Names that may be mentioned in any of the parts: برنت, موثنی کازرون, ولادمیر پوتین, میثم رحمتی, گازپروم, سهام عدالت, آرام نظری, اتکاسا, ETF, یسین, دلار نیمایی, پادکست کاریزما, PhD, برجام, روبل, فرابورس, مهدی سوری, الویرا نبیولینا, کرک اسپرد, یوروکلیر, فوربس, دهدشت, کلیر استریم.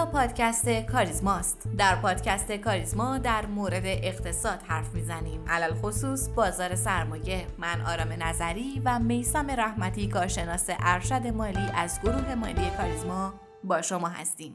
اینجا پادکست کاریزماست. در پادکست کاریزما در مورد اقتصاد حرف میزنیم، علل خصوص بازار سرمایه. من آرام نظری و میثم رحمتی، کارشناس ارشد مالی از گروه مالی کاریزما با شما هستیم.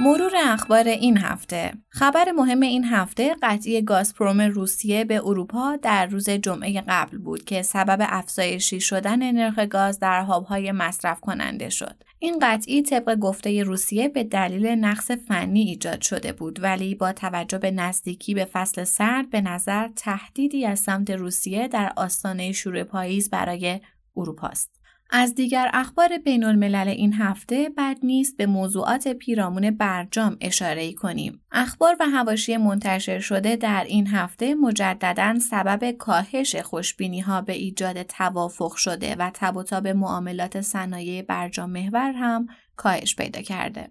مرور اخبار این هفته. خبر مهم این هفته قطعی گازپروم روسیه به اروپا در روز جمعه قبل بود که سبب افزایشی شدن نرخ گاز در هاب‌های مصرف کننده شد. این قطعی طبق گفته روسیه به دلیل نقص فنی ایجاد شده بود، ولی با توجه به نزدیکی به فصل سرد به نظر تهدیدی از سمت روسیه در آستانه شروع پاییز برای اروپا است. از دیگر اخبار بین‌الملل این هفته بد نیست به موضوعات پیرامون برجام اشاره‌ای کنیم. اخبار و حواشی منتشر شده در این هفته مجدداً سبب کاهش خوشبینی‌ها به ایجاد توافق شده و تب و تاب معاملات صنایع برجام محور هم کاهش پیدا کرده.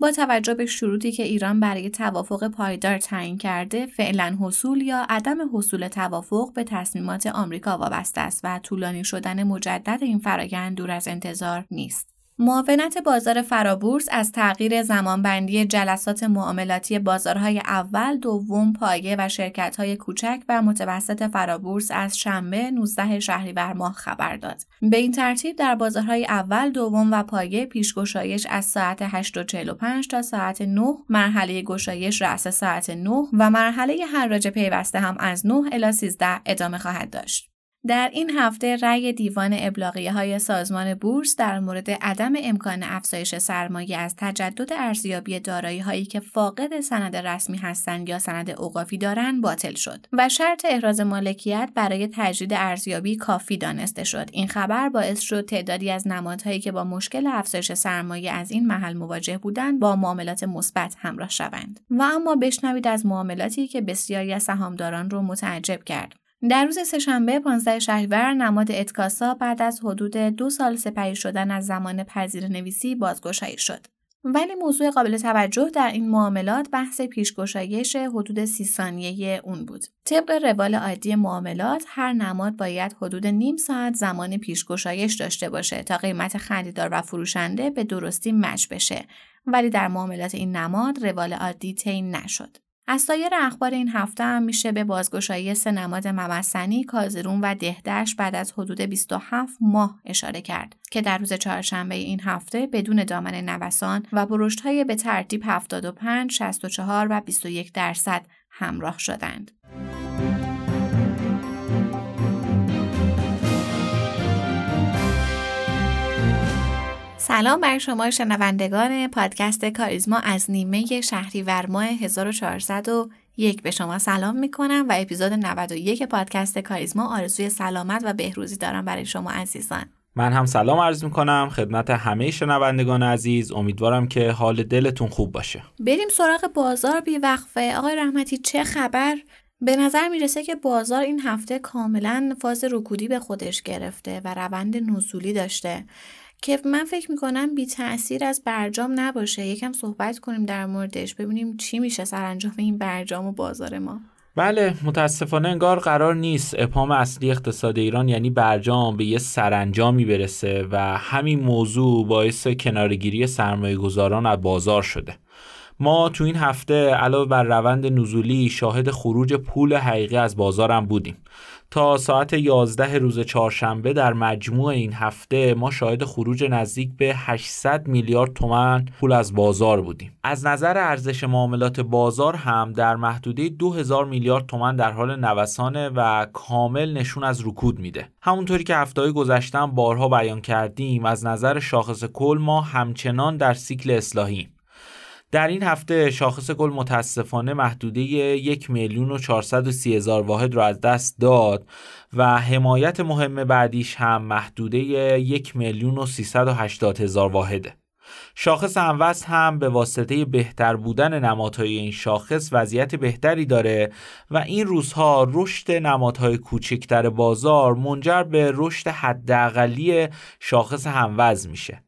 با توجه به شروطی که ایران برای توافق پایدار تعیین کرده، فعلا حصول یا عدم حصول توافق به تصمیمات آمریکا وابسته است و طولانی شدن مجدد این فرآیند دور از انتظار نیست. معاونت بازار فرابورس از تغییر زمانبندی جلسات معاملاتی بازارهای اول، دوم، پایه و شرکت‌های کوچک و متوسط فرابورس از شنبه 19 شهریور ماه خبر داد. به این ترتیب در بازارهای اول، دوم و پایه پیش گشایش از ساعت 8:45 تا ساعت 9، مرحله گشایش رأس ساعت 9 و مرحله حراج پیوسته هم از 9 الی 13 ادامه خواهد داشت. در این هفته رأی دیوان ابلاغیه‌های سازمان بورس در مورد عدم امکان افزایش سرمایه از تجدد ارزیابی دارایی‌هایی که فاقد سند رسمی هستند یا سند اوقافی دارند باطل شد و شرط احراز مالکیت برای تجدید ارزیابی کافی دانسته شد. این خبر باعث شد تعدادی از نمادهایی که با مشکل افزایش سرمایه از این محل مواجه بودند با معاملات مثبت همراه شوند. و اما بشنوید از معاملاتی که بسیاری از سهامداران را متعجب کرد. در روز سه‌شنبه 15 شهریور نماد اتکاسا بعد از حدود 2 سال سپری شدن از زمان پذیرنویسی بازگشایی شد. ولی موضوع قابل توجه در این معاملات بحث پیشگشایش حدود 30 ثانیه اون بود. طبق روال عادی معاملات هر نماد باید حدود نیم ساعت زمان پیشگشایش داشته باشه تا قیمت خریدار و فروشنده به درستی مچ بشه، ولی در معاملات این نماد روال عادی طی نشد. از سایر اخبار این هفته هم میشه به بازگشایی 3 نماد موثنی، کازرون و دهدشت بعد از حدود 27 ماه اشاره کرد که در روز چهارشنبه این هفته بدون دامن نوسان و برشت‌های به ترتیب 75، 64 و 21% همراه شدند. سلام بر شما شنوندگان پادکست کاریزما. از نیمه شهریور ماه 1401 به شما سلام میکنم و اپیزود 91 پادکست کاریزما آرزوی سلامت و بهروزی دارم برای شما عزیزان. من هم سلام عرض میکنم خدمت همه شنوندگان عزیز. امیدوارم که حال دلتون خوب باشه. بریم سراغ بازار بیوقفه. آقای رحمتی چه خبر؟ به نظر میرسه که بازار این هفته کاملا فاز رکودی به خودش گرفته و روند نزولی داشته که من فکر میکنم بی تأثیر از برجام نباشه. یکم صحبت کنیم در موردش، ببینیم چی میشه سرانجام این برجام و بازار ما. بله، متاسفانه انگار قرار نیست ابهام اصلی اقتصاد ایران یعنی برجام به یه سرانجامی برسه و همین موضوع باعث کنارگیری سرمایه‌گذاران از بازار شده. ما تو این هفته علاوه بر روند نزولی شاهد خروج پول حقیقی از بازار هم بودیم. تا ساعت 11 روز چهارشنبه در مجموع این هفته ما شاهد خروج نزدیک به 800 میلیارد تومان پول از بازار بودیم. از نظر ارزش معاملات بازار هم در محدوده 2000 میلیارد تومان در حال نوسانه و کامل نشون از رکود میده. همونطوری که هفته‌های گذشته بارها بیان کردیم، از نظر شاخص کل ما همچنان در سیکل اصلاحیم. در این هفته شاخص کل متاسفانه محدوده 1,430,000 واحد را از دست داد و حمایت مهم بعدیش هم محدوده 1,380,000 واحده. شاخص هموزن هم به واسطه بهتر بودن نمادهای این شاخص وضعیت بهتری داره و این روزها رشد نمادهای کوچکتر بازار منجر به رشد حداقلی شاخص هموزن میشه.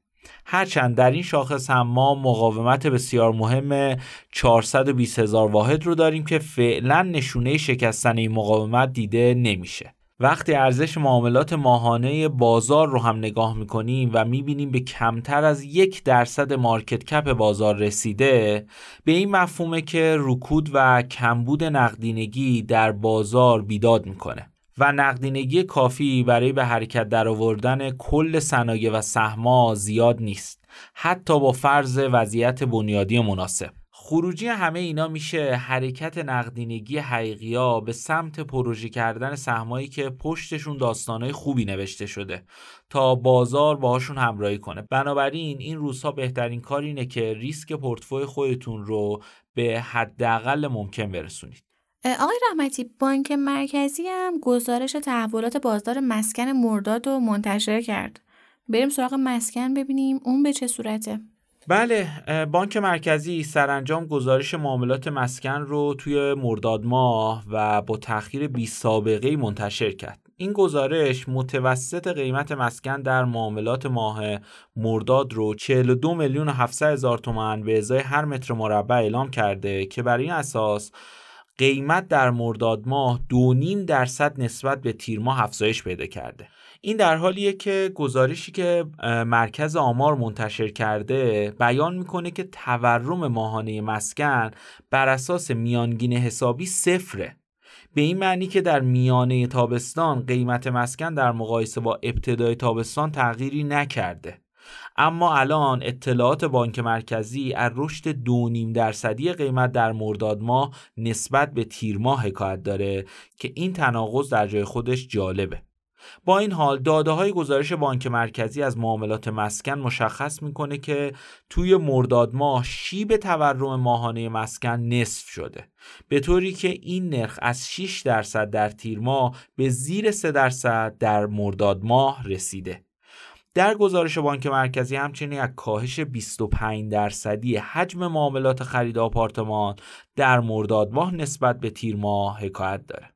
هرچند در این شاخص هم ما مقاومت بسیار مهم 420,000 واحد رو داریم که فعلا نشونه شکستن این مقاومت دیده نمیشه وقتی ارزش معاملات ماهانه بازار رو هم نگاه میکنیم و میبینیم به کمتر از 1% مارکت کپ بازار رسیده، به این مفهومه که رکود و کمبود نقدینگی در بازار بیداد میکنه و نقدینگی کافی برای به حرکت درآوردن کل صنایع و سهم‌ها زیاد نیست، حتی با فرض وضعیت بنیادی مناسب. خروجی همه اینا میشه حرکت نقدینگی حقیقی‌ها به سمت پروژه کردن سهمایی که پشتشون داستانای خوبی نوشته شده تا بازار باهاشون همراهی کنه. بنابراین این روزها بهترین کار اینه که ریسک پورتفوی خودتون رو به حداقل ممکن برسونید. آقای رحمتی، بانک مرکزی هم گزارش تحولات بازار مسکن مرداد رو منتشر کرد. بریم سراغ مسکن ببینیم اون به چه صورته. بله، بانک مرکزی سرانجام گزارش معاملات مسکن رو توی مرداد ماه و با تأخیر بی‌سابقه‌ای منتشر کرد. این گزارش متوسط قیمت مسکن در معاملات ماه مرداد رو 42,700,000 تومان به ازای هر متر مربع اعلام کرده که بر این اساس قیمت در مرداد ماه 2.5% نسبت به تیر ماه افزایش پیدا کرده. این در حالیه که گزارشی که مرکز آمار منتشر کرده بیان میکنه که تورم ماهانه مسکن بر اساس میانگین حسابی صفره. به این معنی که در میانه تابستان قیمت مسکن در مقایسه با ابتدای تابستان تغییری نکرده. اما الان اطلاعات بانک مرکزی از رشد 2.5% قیمت در مرداد ماه نسبت به تیر ماه حکایت داره که این تناقض در جای خودش جالبه. با این حال داده‌های گزارش بانک مرکزی از معاملات مسکن مشخص میکنه که توی مرداد ماه شیب تورم ماهانه مسکن نصف شده، به طوری که این نرخ از 6% در تیر ماه به زیر 3% در مرداد ماه رسیده. در گزارش بانک مرکزی همچنین یک کاهش 25% حجم معاملات خرید آپارتمان در مرداد ماه نسبت به تیر ماه حکایت داره.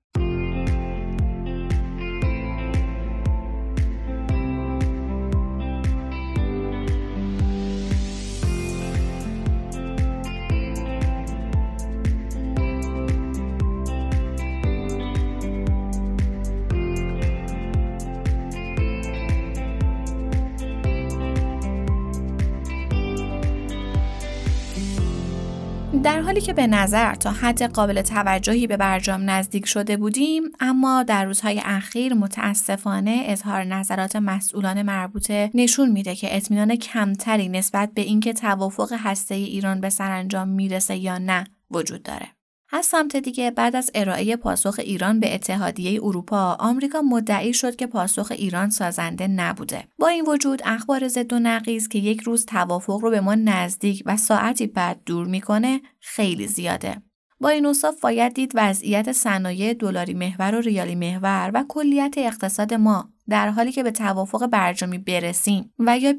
در حالی که به نظر تا حد قابل توجهی به برجام نزدیک شده بودیم، اما در روزهای اخیر متاسفانه اظهار نظرات مسئولان مربوطه نشون میده که اطمینان کمتری نسبت به اینکه توافق هسته‌ای ایران به سرانجام میرسه یا نه وجود داره. از سمت دیگه بعد از ارائه پاسخ ایران به اتحادیه اروپا، آمریکا مدعی شد که پاسخ ایران سازنده نبوده. با این وجود اخبار زد و نقیض که یک روز توافق رو به ما نزدیک و ساعتی بعد دور میکنه خیلی زیاده. با این اوصاف باید دید وضعیت صنایع دلاری محور و ریالی محور و کلیت اقتصاد ما در حالی که به توافق برجامی برسیم و یا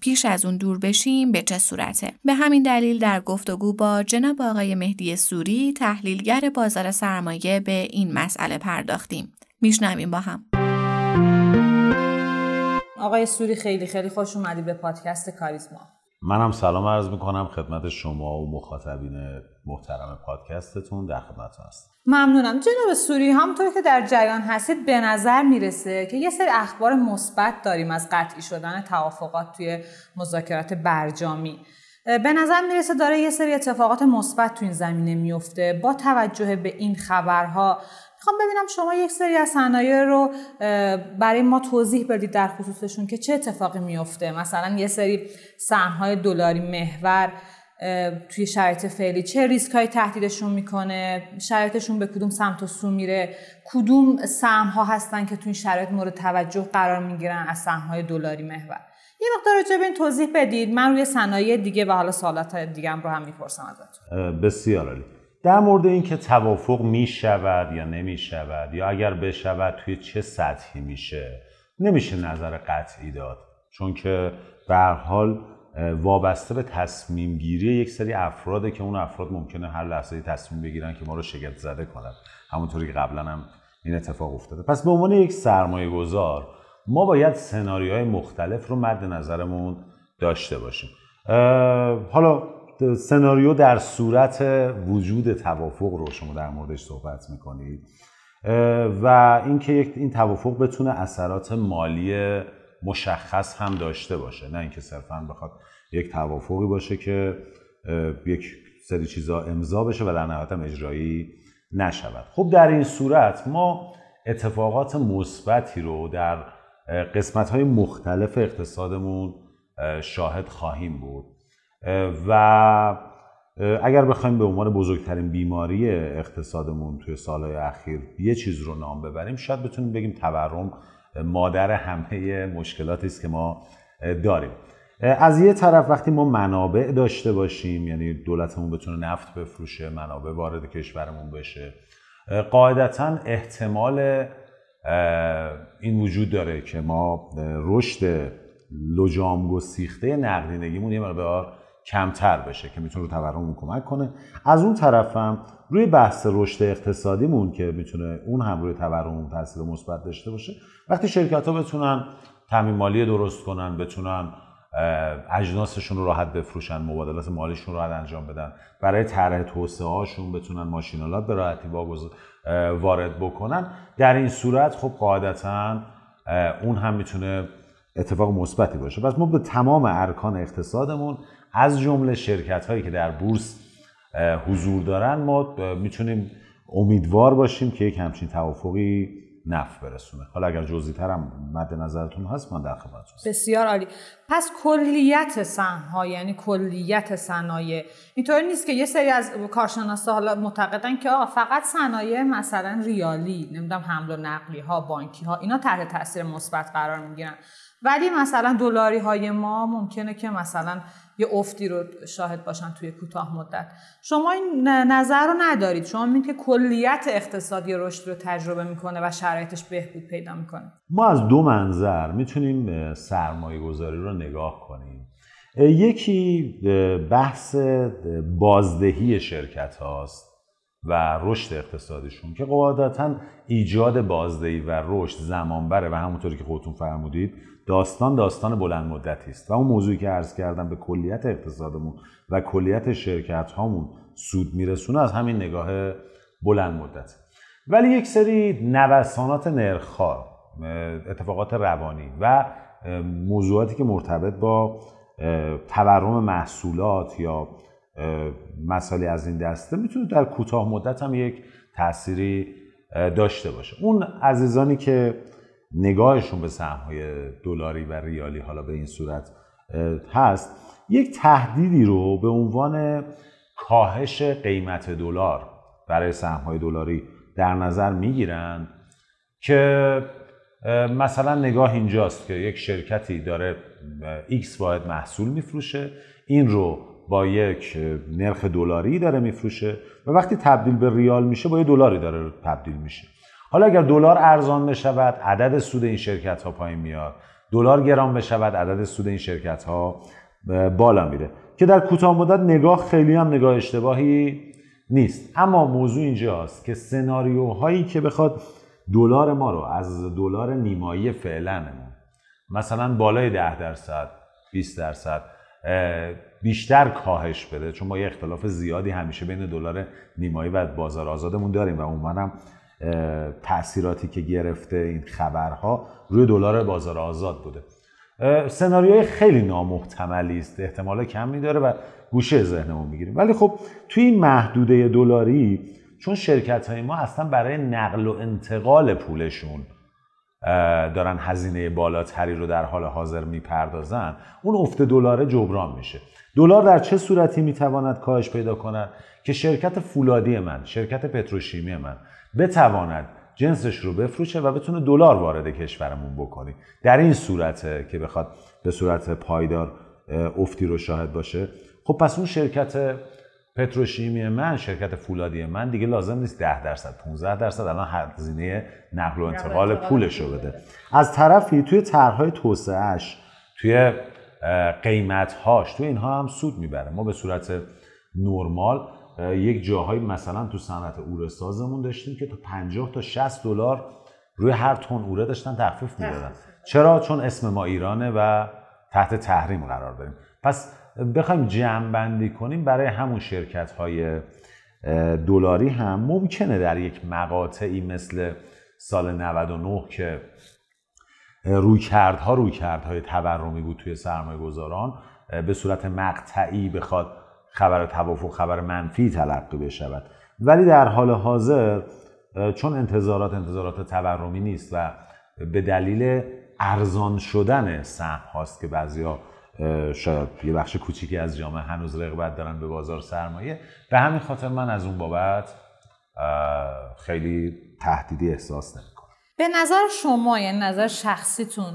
پیش از اون دور بشیم به چه صورته. به همین دلیل در گفتگو با جناب آقای مهدی سوری، تحلیلگر بازار سرمایه، به این مسئله پرداختیم. میشنویم با هم. آقای سوری، خیلی خیلی خوش اومدید به پادکست کاریزما. منم سلام عرض میکنم خدمت شما و مخاطبین محترم پادکستتون، در خدمتتون هستم. ممنونم. جناب سوری، همونطور که در جریان هستید به نظر میرسه که یه سری اخبار مثبت داریم از قطعی شدن توافقات توی مذاکرات برجامی. به نظر میرسه داره یه سری اتفاقات مثبت تو این زمینه میفته. با توجه به این خبرها میخوام ببینم شما یک سری از صنایع رو برای ما توضیح بدید در خصوصشون که چه اتفاقی میفته. مثلا یه سری سهم‌های دلاری محور توی شرایط فعلی چه ریسک‌های تهدیدشون میکنه، شرایطشون به کدوم سمت و سو میره، کدوم سهم‌ها هستن که توی این شرایط مورد توجه قرار میگیرن از سهم‌های دلاری محور. یه مقدار راجع به این توضیح بدید. من روی صنایع دیگه و حالا سوالات دیگه‌ام رو هم میپرسم ازتون. بسیار عالی. در مورد اینکه توافق میشود یا نمیشود یا اگر بشود توی چه سطحی میشه نمیشه نظر قطعی داد، چون که به هر حال وابسته به تصمیم گیری یک سری افراده که اون افراد ممکنه هر لحظه تصمیم بگیرن که ما رو شگفت زده کنن، همونطوری که قبلا هم این اتفاق افتاده. پس به عنوان یک سرمایه گذار ما باید سناریوهای مختلف رو مد نظرمون داشته باشیم. حالا سناریو در صورت وجود توافق رو شما در موردش صحبت میکنید. و اینکه این توافق بتونه اثرات مالی مشخص هم داشته باشه، نه اینکه صرفاً بخواد یک توافقی باشه که یک سری چیزا امضا بشه و در نهایت هم اجرایی نشود. خب در این صورت ما اتفاقات مثبتی رو در قسمت‌های مختلف اقتصادمون شاهد خواهیم بود و اگر بخوایم به عنوان بزرگترین بیماری اقتصادمون توی سالهای اخیر یه چیز رو نام ببریم، شاید بتونیم بگیم تورم مادر همه مشکلاتی است که ما داریم. از یه طرف وقتی ما منابع داشته باشیم، یعنی دولتمون بتونه نفت بفروشه، منابع وارد کشورمون بشه، قاعدتاً احتمال این وجود داره که ما رشد لجام گسیخته نقدینگیمون یه مقدار کمتر بشه که میتونه رو تورم کمک کنه. از اون طرفم روی بحث رشد اقتصادیمون که میتونه اون هم روی تورم تاثیر مثبت داشته باشه، وقتی شرکت‌ها بتونن تامین مالی درست کنن، بتونن اجناسشون رو راحت بفروشن، مبادلات مالیشون رو راحت انجام بدن، برای طرح توسعه‌هاشون بتونن ماشینالات به راحتی وارد بکنن، در این صورت خب قاعدتاً اون هم میتونه اتفاق مثبتی باشه. پس ما به تمام ارکان اقتصادمون از جمله شرکت‌هایی که در بورس حضور دارن ما میتونیم امیدوار باشیم که یک همچین توافقی نفع برسونه. حالا اگر جزئی‌تر هم مد نظرتون هست من در خدمتتون هستم. بسیار عالی. پس کلیت سهم‌ها یعنی کلیت صنایع، اینطوری نیست که یه سری از کارشناسا حالا معتقدن که آقا فقط صنایع مثلا ریالی، نمیدونم حمل و نقلی‌ها، بانکی‌ها، اینا تحت تاثیر مثبت قرار می‌گیرن، ولی مثلا دلاری‌های ما ممکنه که مثلا یه افتی رو شاهد باشن توی کوتاه مدت. شما این نظر رو ندارید؟ شما میگید که کلیت اقتصادی رشد رو تجربه میکنه و شرایطش بهبود پیدا میکنه. ما از دو منظر میتونیم سرمایه گذاری رو نگاه کنیم. یکی بحث بازدهی شرکت هاست و رشد اقتصادشون که قاعدتاً ایجاد بازدهی و رشد زمان بره و همونطوری که خودتون فرمودید داستان بلند مدتی است و اون موضوعی که عرض کردم به کلیت اقتصادمون و کلیت شرکت هامون سود میرسونه از همین نگاه بلند مدت. ولی یک سری نوسانات نرخ‌ها، اتفاقات روانی و موضوعاتی که مرتبط با تورم محصولات یا مسائلی از این دسته میتونه در کوتاه مدت هم یک تأثیری داشته باشه. اون عزیزانی که نگاهشون به سهم‌های دلاری و ریالی حالا به این صورت هست، یک تهدیدی رو به عنوان کاهش قیمت دلار برای سهم‌های دلاری در نظر میگیرن که مثلا نگاه اینجاست که یک شرکتی داره X واحد محصول میفروشه، این رو با یک نرخ دلاری داره میفروشه و وقتی تبدیل به ریال میشه با یک دلاری داره تبدیل میشه. حالا اگر دلار ارزان بشود عدد سود این شرکت ها پایین میاد، دلار گران بشود عدد سود این شرکت ها بالا میره که در کوتاه مدت نگاه خیلی هم نگاه اشتباهی نیست. اما موضوع اینجاست که سناریوهایی که بخواد دلار ما رو از دلار نیمایی فعلا مثلا بالای 10%، 20% بیشتر کاهش بده، چون ما یه اختلاف زیادی همیشه بین دلار نیمایی و بازار آزادمون داریم و عموما تأثیراتی که گرفته این خبرها روی دلار بازار آزاد بوده. سناریوی خیلی نامحتملی است، احتمال کمی داره و گوشه ذهنمون میگیریم. ولی خب توی این محدوده دلاری چون شرکت‌های ما اصلا برای نقل و انتقال پولشون دارن هزینه بالاتری رو در حال حاضر میپردازن، اون افت دلار جبران میشه. دلار در چه صورتی میتواند کاهش پیدا کند که شرکت فولادی من، شرکت پتروشیمی من بتواند جنسش رو بفروشه و بتونه دلار وارد کشورمون بکنی. در این صورته که بخواد به صورت پایدار افتی رو شاهد باشه، خب پس اون شرکت پتروشیمی من، شرکت فولادی من دیگه لازم نیست 10%، 15% الان هزینه نقل و انتقال پولش رو بده. از طرفی توی طرح‌های توسعه‌اش، توی قیمت‌هاش، توی اینها هم سود میبره. ما به صورت نرمال یک جاهایی مثلا تو صنعت اوره سازمون داشتیم که تا 50 تا $60 روی هر تن اوره داشتن تخفیف میدادن. چرا؟ چون اسم ما ایرانه و تحت تحریم قرار داریم. پس بخوایم جمع بندی کنیم برای همون شرکت‌های دلاری هم ممکنه در یک مقاطعی مثل سال 99 که رویکردهای تورمی بود توی سرمایه‌گذاران به صورت مقطعی بخواد خبر توافق خبر منفی تلقی بشود، ولی در حال حاضر چون انتظارات تورمی نیست و به دلیل ارزان شدن سهم هاست که بعضیا شاید یه بخش کوچیکی از جامعه هنوز رغبت دارن به بازار سرمایه، به همین خاطر من از اون بابت خیلی تهدیدی احساس نمی‌کنم. به نظر شما، یعنی نظر شخصیتون،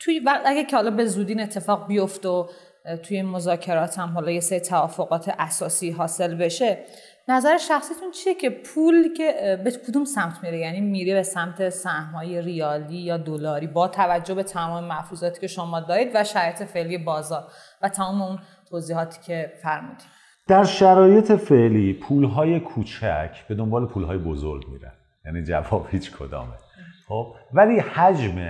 توی وقت اگه که حالا به زودی اتفاق بیفته و توی مذاکرات هم حالا یه سری توافقات اساسی حاصل بشه، نظر شخصیتون چیه که پول که به کدوم سمت میره؟ یعنی میره به سمت سهم‌های ریالی یا دلاری با توجه به تمام مفروضاتی که شما دارید و شرایط فعلی بازار و تمام اون توضیحاتی که فرمودید؟ در شرایط فعلی پول‌های کوچک به دنبال پول‌های بزرگ میرن، یعنی جواب هیچ کدامه. خب ولی حجم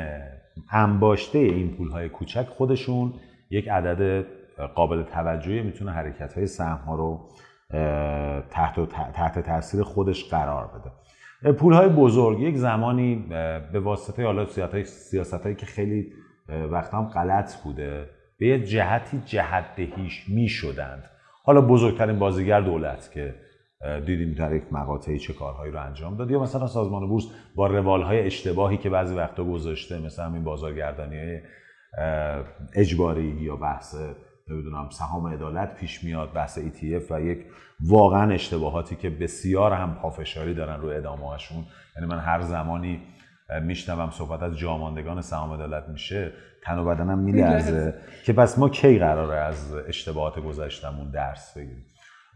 انباشته این پول‌های کوچک خودشون یک عدد قابل توجهی میتونه حرکت‌های سهم‌ها رو تحت تاثیر خودش قرار بده. پول‌های بزرگ یک زمانی به واسطه حالا سیاست‌هایی که خیلی وقتا هم غلط بوده به یه جهتی جهت‌دهیش می‌شدند. حالا بزرگترین بازیگر دولت که دیدیم در یک مقاطعی چه کارهایی رو انجام داد، یا مثلا سازمان بورس با روال‌های اشتباهی که بعضی وقتا گذاشته، مثلا این بازارگردانی‌های اجباری یا بحث نمیدونم سهام عدالت پیش میاد، بحث ETF و یک واقعا اشتباهاتی که بسیار هم پافشاری دارن روی ادامه هاشون. یعنی من هر زمانی میشنوم صحبت از جاماندگان سهام عدالت میشه تن و بدنم میلرزه که پس ما کی قراره از اشتباهات گذشتمون درس بگیریم.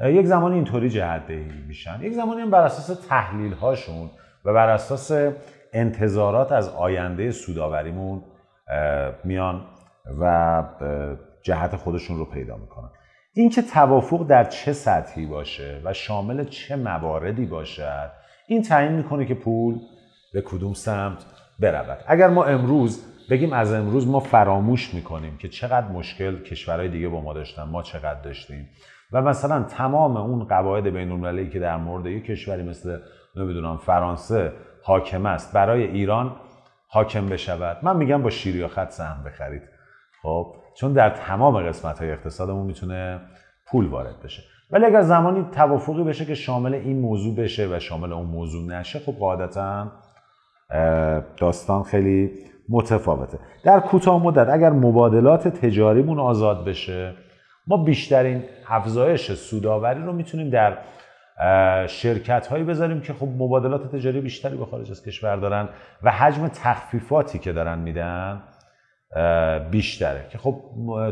یک زمانی اینطوری جهت‌دهی میشن، یک زمانی هم بر اساس تحلیل هاشون و بر اساس انتظارات از آینده سوداوریمون میان و جهت خودشون رو پیدا میکنن. این که توافق در چه سطحی باشه و شامل چه مواردی باشد، این تعیین میکنه که پول به کدوم سمت برود. اگر ما امروز بگیم از امروز ما فراموش میکنیم که چقدر مشکل کشورهای دیگه با ما داشتن، ما چقدر داشتیم و مثلا تمام اون قواعد بین‌المللی که در مورد یک کشوری مثل نمیدونم فرانسه حاکم است برای ایران حاکم بشود، من میگم با شیر یا خط سهم بخرید. خب چون در تمام قسمت‌های اقتصادمون میتونه پول وارد بشه. ولی اگر زمانی توافقی بشه که شامل این موضوع بشه و شامل اون موضوع نشه، خب قاعدتاً داستان خیلی متفاوته. در کوتاه مدت اگر مبادلات تجاریمون آزاد بشه، ما بیشترین افزایش سوداوری رو میتونیم در شرکت‌هایی بذاریم که خب مبادلات تجاری بیشتری به خارج از کشور دارن و حجم تخفیفاتی که دارن میدن بیشتره، که خب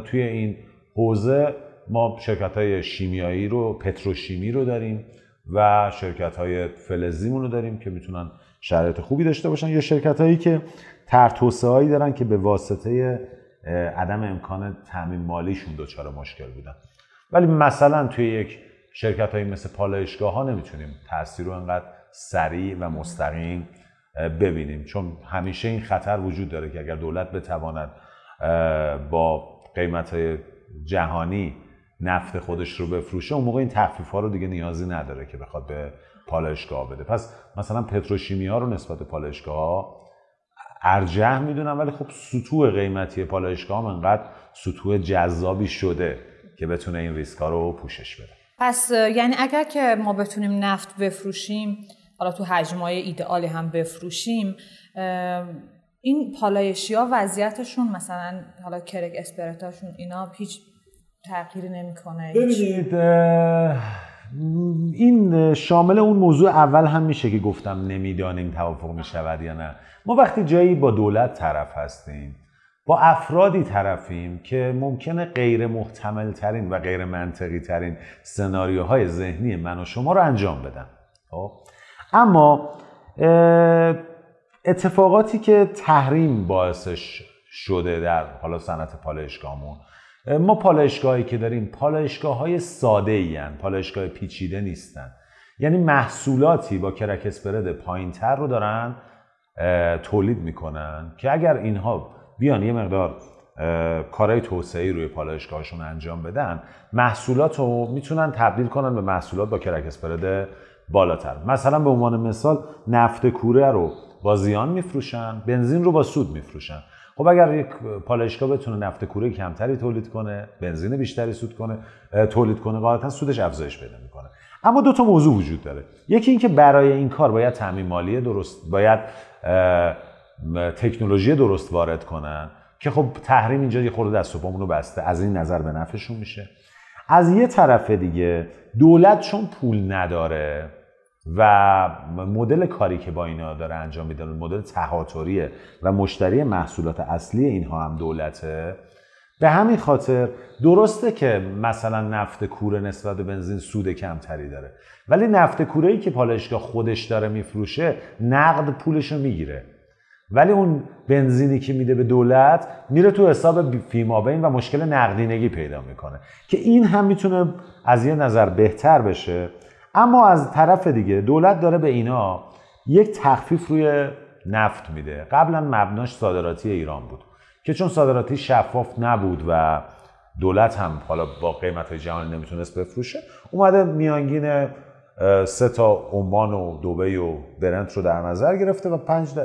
توی این حوزه ما شرکت‌های شیمیایی رو، پتروشیمی رو داریم و شرکت‌های فلزیمون رو داریم که میتونن شرایط خوبی داشته باشن، یا شرکت‌هایی که ترتوسعه‌ای دارن که به واسطه عدم امکان تامین مالیشون دچار مشکل بودن. ولی مثلا توی یک شرکت‌هایی مثل پالایشگاه‌ها نمیتونیم تأثیر رو انقدر سریع و مستقیم ببینیم، چون همیشه این خطر وجود داره که اگر دولت بتواند با قیمت‌های جهانی نفت خودش رو بفروشه، اون موقع این تخفیف‌ها رو دیگه نیازی نداره که بخواد به پالایشگاه بده. پس مثلا پتروشیمی‌ها رو نسبت به پالایشگاه ارجح میدونم، ولی خب سطوح قیمتی پالایشگاه هم انقدر سطوح جذابی شده که بتونه این ریسک‌ها رو پوشش بده. پس یعنی اگر که ما بتونیم نفت بفروشیم، حالا تو حجم‌های ایدئالی هم بفروشیم، این پالایشی‌ها وضعیتشون مثلا حالا کرگ اسپرتاشون اینا هیچ تغییری نمی‌کنه؟ ببینید این شامل اون موضوع اول هم میشه که گفتم نمیدانیم توافق میشود یا نه. ما وقتی جایی با دولت طرف هستیم، با افرادی طرفیم که ممکنه غیر محتمل ترین و غیر منطقی ترین سناریوهای ذهنی من و شما رو انجام بدن. اما اتفاقاتی که تحریم باعثش شده در حالا صنعت پالایشگاهمون، ما پالایشگاهایی که داریم پالایشگاه‌های ساده‌ای هستند، پالایشگاه پیچیده نیستن، یعنی محصولاتی با کرک اسپرد پایین‌تر رو دارن تولید میکنن که اگر اینها بیان یه مقدار کارهای توسعه‌ای روی پالایشگاهشون انجام بدن، محصولات رو میتونن تبدیل کنن به محصولات با کرک اسپرد بالاتر. مثلا به عنوان مثال نفت کوره رو با زیان میفروشن، بنزین رو با سود میفروشن. خب اگر یک پالایشگاه بتونه نفت کوره کمتری تولید کنه، بنزین بیشتری تولید کنه، غالبا سودش افزایش پیدا میکنه. اما دو تا موضوع وجود داره. یکی این که برای این کار باید تامین مالی درست، باید تکنولوژی درست وارد کنن که خب تحریم اینجا یه خورده دست و پامونو بسته، از این نظر به نفعشون میشه. از یه طرف دیگه دولت چون پول نداره و مدل کاری که با اینا داره انجام میده مدل تهاتریه و مشتری محصولات اصلی اینها هم دولته، به همین خاطر درسته که مثلا نفت کوره نسبت به بنزین سود کمتری داره، ولی نفت کوره‌ای که پالایشگاه خودش داره میفروشه نقد پولشو میگیره، ولی اون بنزینی که میده به دولت میره تو حساب فیمابین و مشکل نقدینگی پیدا میکنه که این هم میتونه از یه نظر بهتر بشه. اما از طرف دیگه دولت داره به اینا یک تخفیف روی نفت میده. قبلا مبناش صادراتی ایران بود که چون صادراتی شفاف نبود و دولت هم حالا با قیمت‌های جهانی نمیتونست بفروشه، اومده میانگین 3 تا عمان و دبی و برنت رو در نظر گرفته و $5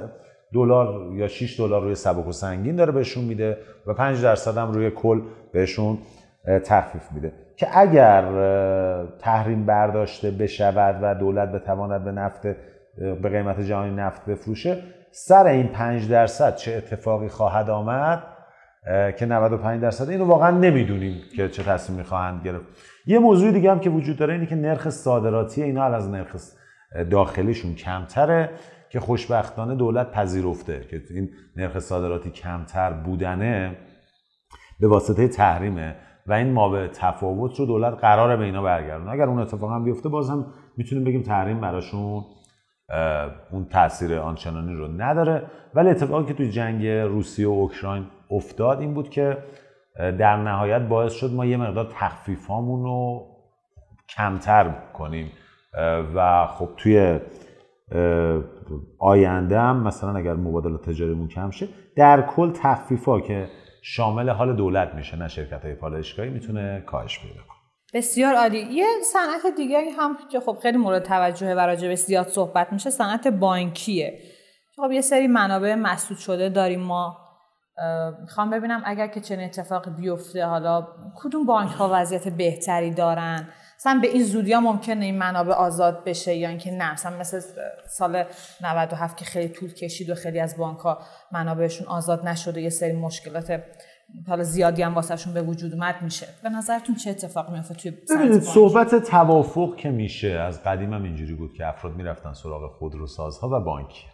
یا $6 روی سبک و سنگین داره بهشون میده و 5% هم روی کل بهشون تخفیف میده که اگر تحریم برداشته بشود و دولت بتواند به قیمت جهانی نفت بفروشه، سر این 5% چه اتفاقی خواهد آمد که 95% اینو واقعا نمیدونیم که چه تصمیمی خواهند گرفت. یه موضوع دیگه هم که وجود داره اینه که نرخ صادراتی اینا از نرخ داخلیشون کمتره که خوشبختانه دولت پذیرفته که این نرخ صادراتی کمتر بودنه به واسطه تحریمه و این ما به تفاوت رو دولت قراره به اینا برگردونه. اگر اون اتفاق هم بیفته باز هم میتونیم بگیم تحریم براشون اون تاثیر آنچنانی رو نداره. ولی اتفاقی که توی جنگ روسیه و اوکراین افتاد این بود که در نهایت باعث شد ما یه مقدار تخفیفامون رو کمتر کنیم و خب توی آینده هم مثلا اگر مبادلات تجاریمون کم شه، در کل تخفیفا که شامل حال دولت میشه نه شرکت‌های پالایشگاهی میتونه کاهش پیدا کنه. بسیار عالی. یه صنعت دیگری هم که خب خیلی مورد توجه و راجع بهش زیاد صحبت میشه صنعت بانکیه. خب یه سری منابع مسدود شده داریم ما. میخوام ببینم اگر که چنین اتفاقی بیفته حالا کدوم بانک‌ها وضعیت بهتری دارن؟ مثلا به این زودیا ممکنه این منابع آزاد بشه یا اینکه نه، مثلا مثل سال 97 که خیلی طول کشید و خیلی از بانک‌ها منابعشون آزاد نشد و یه سری مشکلات حالا زیادی هم واسهشون به وجود اومد میشه. به نظرتون چه اتفاقی میفته توی ببینید صحبت توافق که میشه از قدیم هم اینجوری بود که افراد میرفتن سراغ خودروسازها و بانک.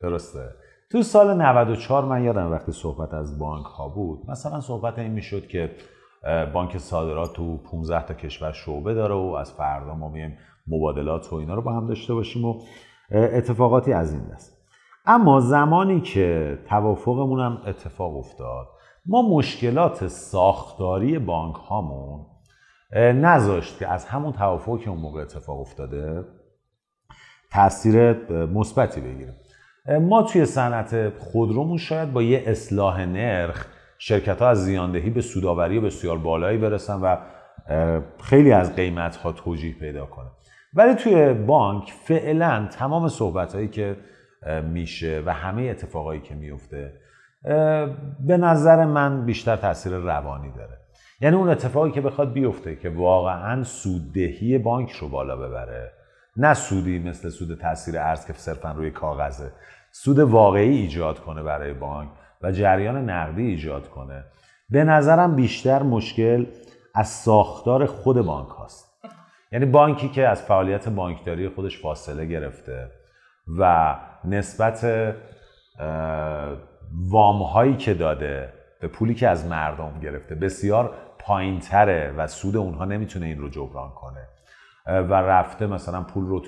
درسته. تو سال 94 من یادم وقتی صحبت از بانک‌ها بود، مثلا صحبت این میشد که بانک صادرات تو 15 تا کشور شعبه داره و از فردا ما میایم مبادلات و اینا رو با هم داشته باشیم و اتفاقاتی از این دست. اما زمانی که توافقمون هم اتفاق افتاد، ما مشکلات ساختاری بانک هامون نذاشت که از همون توافقی که اون موقع اتفاق افتاده تأثیر مثبتی بگیریم. ما توی صنعت خودرومون شاید با یه اصلاح نرخ شرکت‌ها از زیاندهی به سودآوری بسیار بالایی برسن و خیلی از قیمت‌ها توجیه پیدا کنه. ولی توی بانک فعلا تمام صحبت‌هایی که میشه و همه اتفاقایی که میفته به نظر من بیشتر تاثیر روانی داره. یعنی اون اتفاقی که بخواد بیفته که واقعاً سوددهی بانک رو بالا ببره، نه سودی مثل سود تاثیر ارز که صرفاً روی کاغذه، سود واقعی ایجاد کنه برای بانک و جریان نقدی ایجاد کنه، به نظرم بیشتر مشکل از ساختار خود بانک هاست. یعنی بانکی که از فعالیت بانکداری خودش فاصله گرفته و نسبت وام هایی که داده به پولی که از مردم گرفته بسیار پایین تره و سود اونها نمیتونه این رو جبران کنه و رفته مثلا پول رو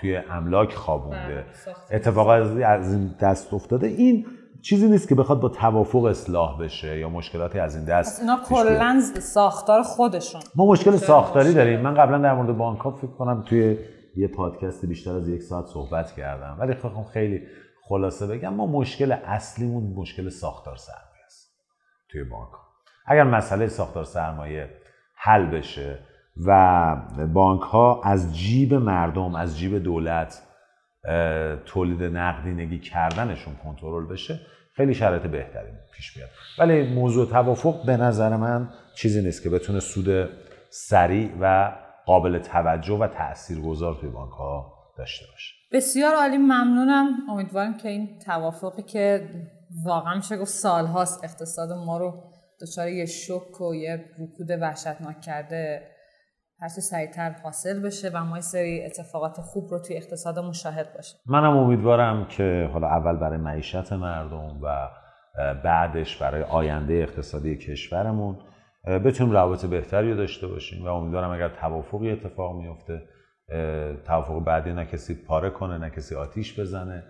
توی املاک خوابونده، اتفاقا از این دست افتاده. این چیزی نیست که بخواد با توافق اصلاح بشه یا مشکلاتی از این دست. اینا کلاً ساختار خودشون. ما مشکل ساختاری داریم. من قبلا در مورد بانک‌ها فکر کنم توی یه پادکست بیشتر از 1 ساعت صحبت کردم، ولی خیلی خلاصه بگم ما مشکل اصلیمون مشکل ساختار سرمایه است. توی بانک. اگر مسئله ساختار سرمایه حل بشه و بانک ها از جیب مردم، از جیب دولت تولید نقدینگی کردنشون کنترل بشه، خیلی شرایط بهتری پیش میاد. ولی موضوع توافق به نظر من چیزی نیست که بتونه سود سریع و قابل توجه و تاثیرگذار توی بانک ها داشته باشه. بسیار عالی، ممنونم. امیدوارم که این توافقی که واقعا میشه گفت سالهاست اقتصاد ما رو دچار یه شوک و یه رکود وحشتناک کرده، هرچه سریع‌تر حاصل بشه و ما یه سری اتفاقات خوب رو توی اقتصادمون شاهد باشیم. منم امیدوارم که حالا اول برای معیشت مردم و بعدش برای آینده اقتصادی کشورمون بتونیم روابط بهتری رو داشته باشیم و امیدوارم اگر توافقی اتفاق میفته، توافق بعدی نه کسی پاره کنه نه کسی آتیش بزنه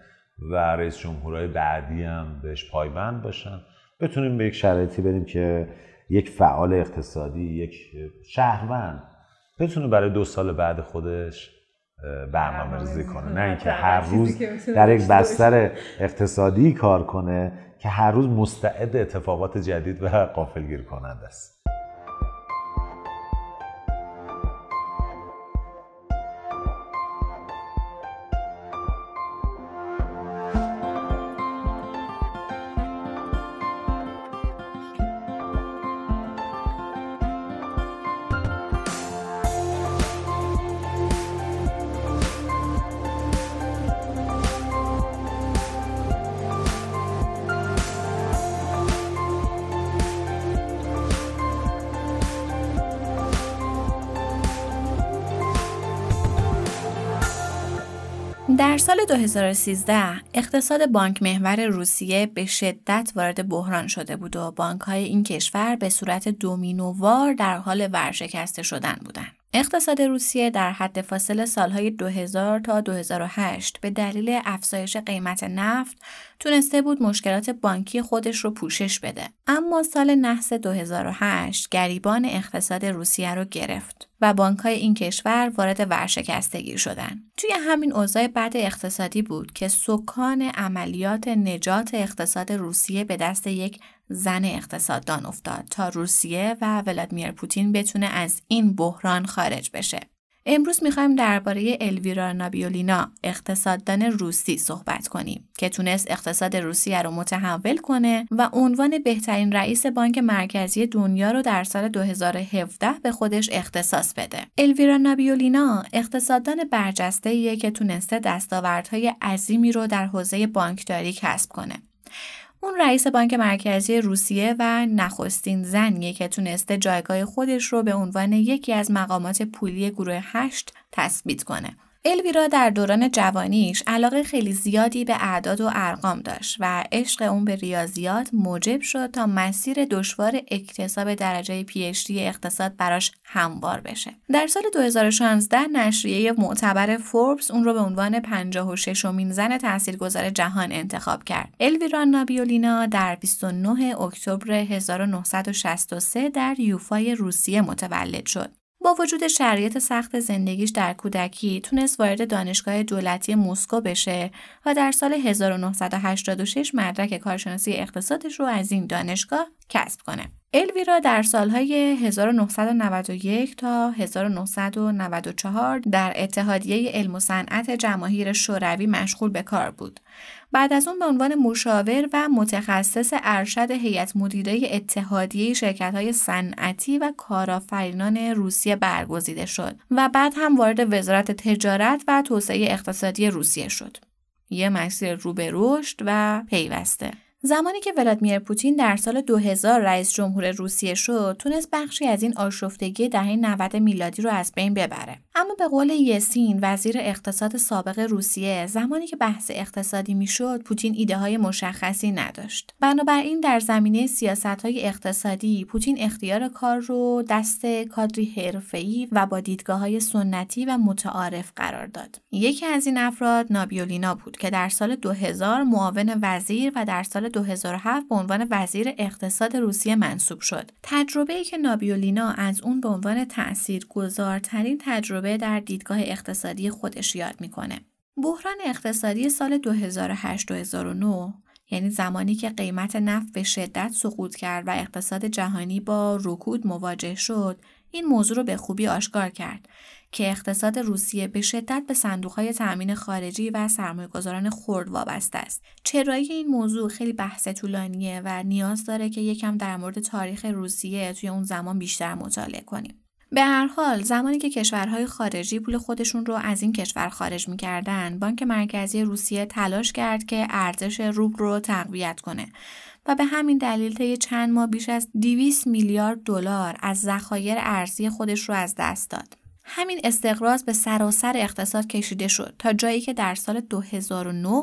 و رئیس جمهورهای بعدی هم بهش پایبند باشن، بتونیم به یک شرایطی بریم که یک فعال اقتصادی، یک شهروند بتونه برای 2 سال بعد خودش برنامه‌ریزی کنه، نه اینکه هر روز در یک بستر اقتصادی کار کنه که هر روز مستعد اتفاقات جدید و غافلگیر کننده است. در سال 2013 اقتصاد بانک محور روسیه به شدت وارد بحران شده بود و بانک‌های این کشور به صورت دومینووار در حال ورشکسته شدن بودند. اقتصاد روسیه در حد فاصله سالهای 2000 تا 2008 به دلیل افزایش قیمت نفت تونسته بود مشکلات بانکی خودش رو پوشش بده. اما سال نحس 2008 گریبان اقتصاد روسیه رو گرفت و بانک‌های این کشور وارد ورشکستگی شدن. توی همین اوضاع بد اقتصادی بود که سکان عملیات نجات اقتصاد روسیه به دست یک زن اقتصاددان افتاد تا روسیه و ولادمیر پوتین بتونه از این بحران خارج بشه. امروز میخوایم درباره الویرا نبیولینا، اقتصاددان روسی صحبت کنیم که تونست اقتصاد روسیه رو متحول کنه و عنوان بهترین رئیس بانک مرکزی دنیا رو در سال 2017 به خودش اختصاص بده. الویرا نبیولینا اقتصاددان برجسته‌ایه که تونسته دستاوردهای عظیمی رو در حوزه بانکداری کسب کنه. اون رئیس بانک مرکزی روسیه و نخستین زنیه که تونسته جایگاه خودش رو به عنوان یکی از مقامات پولی گروه 8 تثبیت کنه. الویرا در دوران جوانیش علاقه خیلی زیادی به اعداد و ارقام داشت و عشق اون به ریاضیات موجب شد تا مسیر دشوار اکتساب درجه PhD اقتصاد براش هموار بشه. در سال 2016 نشریه معتبر فوربس اون رو به عنوان 56مین زن تاثیرگذار جهان انتخاب کرد. الویرا نبیولینا در 29 اکتبر 1963 در یوفای روسیه متولد شد. با وجود شرایط سخت زندگیش در کودکی تونست وارد دانشگاه دولتی مسکو بشه و در سال 1986 مدرک کارشناسی اقتصادش رو از این دانشگاه کسب کنه. الویرا در سالهای 1991 تا 1994 در اتحادیه علم و صنعت جماهیر شوروی مشغول به کار بود. بعد از اون به عنوان مشاور و متخصص ارشد هیئت مدیره اتحادیه شرکت‌های صنعتی و کارآفرینان روسیه برگزیده شد و بعد هم وارد وزارت تجارت و توسعه اقتصادی روسیه شد. یه مسیر رو به رشد و پیوسته. زمانی که ولادمیر پوتین در سال 2000 رئیس جمهور روسیه شد، تونست بخشی از این آشفتگی دهه 90 میلادی رو از بین ببره. اما به قول یسین، وزیر اقتصاد سابق روسیه، زمانی که بحث اقتصادی میشد، پوتین ایده‌های مشخصی نداشت. بنابراین در زمینه سیاست‌های اقتصادی، پوتین اختیار کار رو دست کادری حرفه‌ای و با دیدگاه‌های سنتی و متعارف قرار داد. یکی از این افراد نابیولینا بود که در سال 2000 معاون وزیر و در سال 2007 به عنوان وزیر اقتصاد روسیه منصوب شد. تجربه‌ای که نابیولینا از اون به عنوان تاثیرگذارترین تجربه در دیدگاه اقتصادی خودش یاد می‌کنه. بحران اقتصادی سال 2008-2009 یعنی زمانی که قیمت نفت به شدت سقوط کرد و اقتصاد جهانی با رکود مواجه شد، این موضوع رو به خوبی آشکار کرد که اقتصاد روسیه به شدت به صندوق‌های تأمین خارجی و سرمایه‌گذاران خرد وابسته است. چرایی این موضوع خیلی بحث طولانیه و نیاز داره که یکم در مورد تاریخ روسیه توی اون زمان بیشتر مطالعه کنیم. به هر حال زمانی که کشورهای خارجی پول خودشون رو از این کشور خارج می‌کردن، بانک مرکزی روسیه تلاش کرد که ارزش روبل رو تقویت کنه و به همین دلیل طی چند ماه بیش از 200 میلیارد دلار از ذخایر ارزی خودش رو از دست داد. همین استقراض به سراسر اقتصاد کشیده شد تا جایی که در سال 2009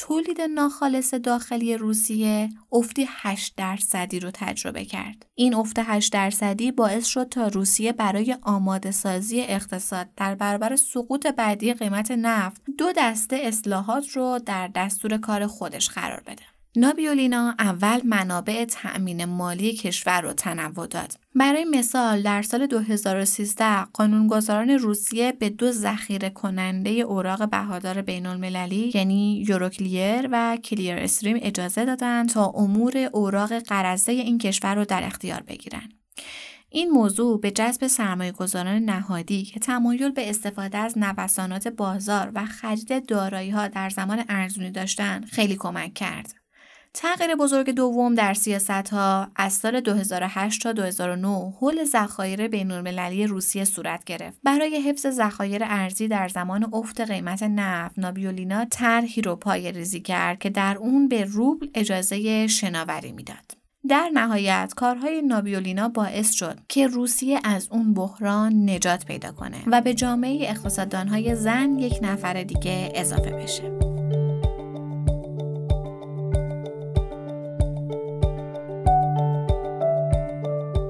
تولید ناخالص داخلی روسیه افت 8% رو تجربه کرد. این افت 8% باعث شد تا روسیه برای آماده سازی اقتصاد در برابر سقوط بعدی قیمت نفت دو دسته اصلاحات رو در دستور کار خودش قرار بده. نبیولینا اول منابع تأمین مالی کشور را تنوع داد. برای مثال در سال 2013 قانونگذاران روسیه به دو ذخیره کننده اوراق بهادار بین‌المللی یعنی یوروکلیر و کلیر استریم اجازه دادند تا امور اوراق قرضه این کشور را در اختیار بگیرند. این موضوع به جذب سرمایه‌گذاران نهادی که تمایل به استفاده از نوسانات بازار و خرید دارایی‌ها در زمان ارزونی داشتند خیلی کمک کرد. تغییر بزرگ دوم در سیاست‌ها از سال 2008 تا 2009 حول ذخایر بین‌المللی روسیه صورت گرفت. برای حفظ ذخایر ارزی در زمان افت قیمت نفت، نبیولینا طرحی رو پایه‌ریزی کرد که در اون به روبل اجازه شناوری میداد. در نهایت کارهای نبیولینا باعث شد که روسیه از اون بحران نجات پیدا کنه و به جامعه اقتصاددان‌های زن یک نفر دیگه اضافه بشه.